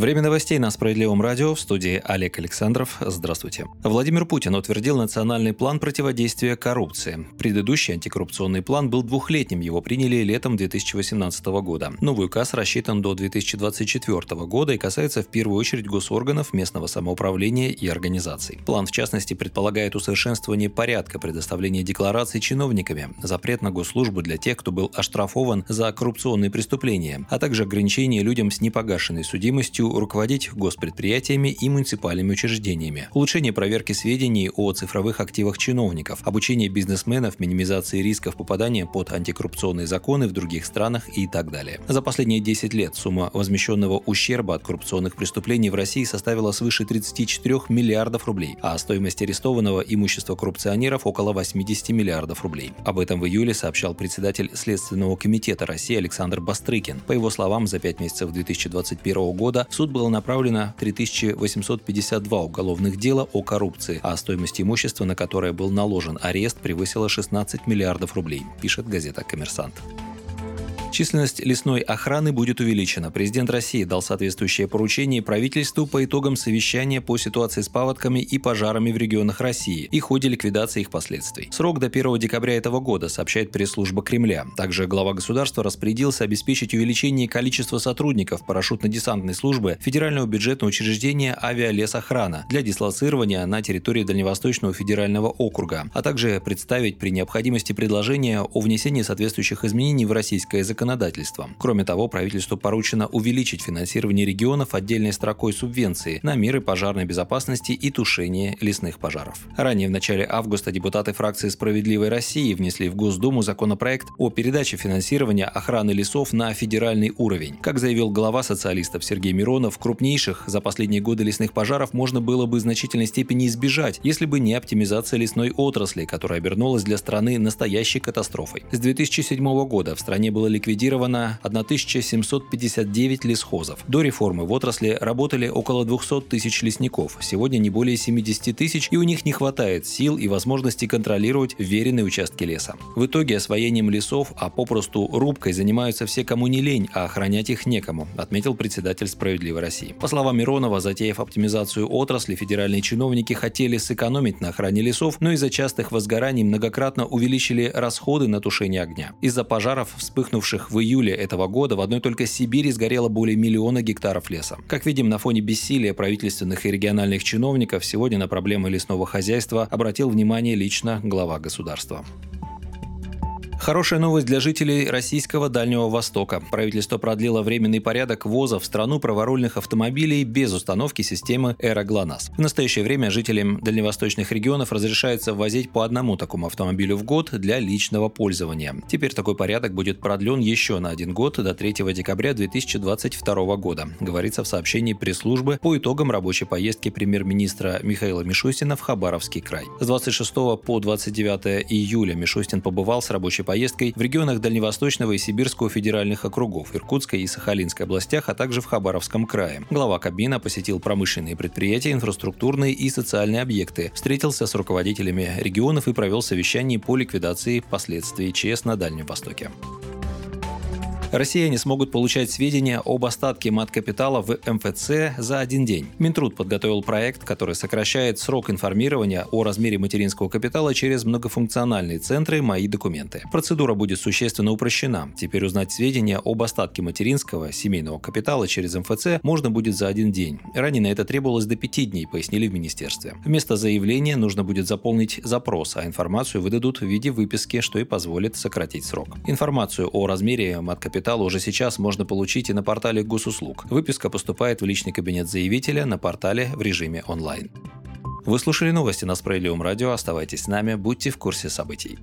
Время новостей на Справедливом радио, в студии Олег Александров. Здравствуйте. Владимир Путин утвердил Национальный план противодействия коррупции. Предыдущий антикоррупционный план был двухлетним, его приняли летом 2018 года. Новый указ рассчитан до 2024 года и касается в первую очередь госорганов, местного самоуправления и организаций. План, в частности, предполагает усовершенствование порядка предоставления деклараций чиновниками, запрет на госслужбу для тех, кто был оштрафован за коррупционные преступления, а также ограничение людям с непогашенной судимостью руководить госпредприятиями и муниципальными учреждениями, улучшение проверки сведений о цифровых активах чиновников, обучение бизнесменов, минимизации рисков попадания под антикоррупционные законы в других странах и так далее. За последние 10 лет сумма возмещенного ущерба от коррупционных преступлений в России составила свыше 34 миллиардов рублей, а стоимость арестованного имущества коррупционеров около 80 миллиардов рублей. Об этом в июле сообщал председатель Следственного комитета России Александр Бастрыкин. По его словам, за 5 месяцев 2021 года в суд было направлено 3852 уголовных дела о коррупции, а стоимость имущества, на которое был наложен арест, превысила 16 миллиардов рублей, пишет газета «Коммерсант». Численность лесной охраны будет увеличена. Президент России дал соответствующее поручение правительству по итогам совещания по ситуации с паводками и пожарами в регионах России и ходе ликвидации их последствий. Срок до 1 декабря этого года, сообщает пресс-служба Кремля. Также глава государства распорядился обеспечить увеличение количества сотрудников парашютно-десантной службы федерального бюджетного учреждения «Авиалесохрана» для дислоцирования на территории Дальневосточного федерального округа, а также представить при необходимости предложение о внесении соответствующих изменений в российское законодательство. Кроме того, правительству поручено увеличить финансирование регионов отдельной строкой субвенции на меры пожарной безопасности и тушение лесных пожаров. Ранее, в начале августа, депутаты фракции «Справедливой России» внесли в Госдуму законопроект о передаче финансирования охраны лесов на федеральный уровень. Как заявил глава социалистов Сергей Миронов, крупнейших за последние годы лесных пожаров можно было бы в значительной степени избежать, если бы не оптимизация лесной отрасли, которая обернулась для страны настоящей катастрофой. С 2007 года в стране было ликвидировано 1759 лесхозов. До реформы в отрасли работали около 200 тысяч лесников, сегодня не более 70 тысяч, и у них не хватает сил и возможности контролировать вверенные участки леса. В итоге освоением лесов, а попросту рубкой, занимаются все, кому не лень, а охранять их некому, отметил председатель «Справедливой России». По словам Миронова, затеяв оптимизацию отрасли, федеральные чиновники хотели сэкономить на охране лесов, но из-за частых возгораний многократно увеличили расходы на тушение огня. Из-за пожаров, вспыхнувших в июле этого года, в одной только Сибири сгорело более миллиона гектаров леса. Как видим, на фоне бессилия правительственных и региональных чиновников сегодня на проблемы лесного хозяйства обратил внимание лично глава государства. Хорошая новость для жителей российского Дальнего Востока. Правительство продлило временный порядок ввоза в страну праворульных автомобилей без установки системы ЭРА-ГЛОНАСС. В настоящее время жителям дальневосточных регионов разрешается ввозить по одному такому автомобилю в год для личного пользования. Теперь такой порядок будет продлен еще на 1 год, до 3 декабря 2022 года, говорится в сообщении пресс-службы по итогам рабочей поездки премьер-министра Михаила Мишустина в Хабаровский край. С 26 по 29 июля Мишустин побывал с рабочей поездкой в регионах Дальневосточного и Сибирского федеральных округов, Иркутской и Сахалинской областях, а также в Хабаровском крае. Глава Кабмина посетил промышленные предприятия, инфраструктурные и социальные объекты, встретился с руководителями регионов и провел совещание по ликвидации последствий ЧС на Дальнем Востоке. Россияне смогут получать сведения об остатке маткапитала в МФЦ за 1 день. Минтруд подготовил проект, который сокращает срок информирования о размере материнского капитала через многофункциональные центры «Мои документы». Процедура будет существенно упрощена. Теперь узнать сведения об остатке материнского семейного капитала через МФЦ можно будет за 1 день. Ранее на это требовалось до 5 дней, пояснили в министерстве. Вместо заявления нужно будет заполнить запрос, а информацию выдадут в виде выписки, что и позволит сократить срок. Информацию о размере маткапитала уже сейчас можно получить и на портале Госуслуг. Выписка поступает в личный кабинет заявителя на портале в режиме онлайн. Вы слушали новости на Справедливом радио. Оставайтесь с нами, будьте в курсе событий.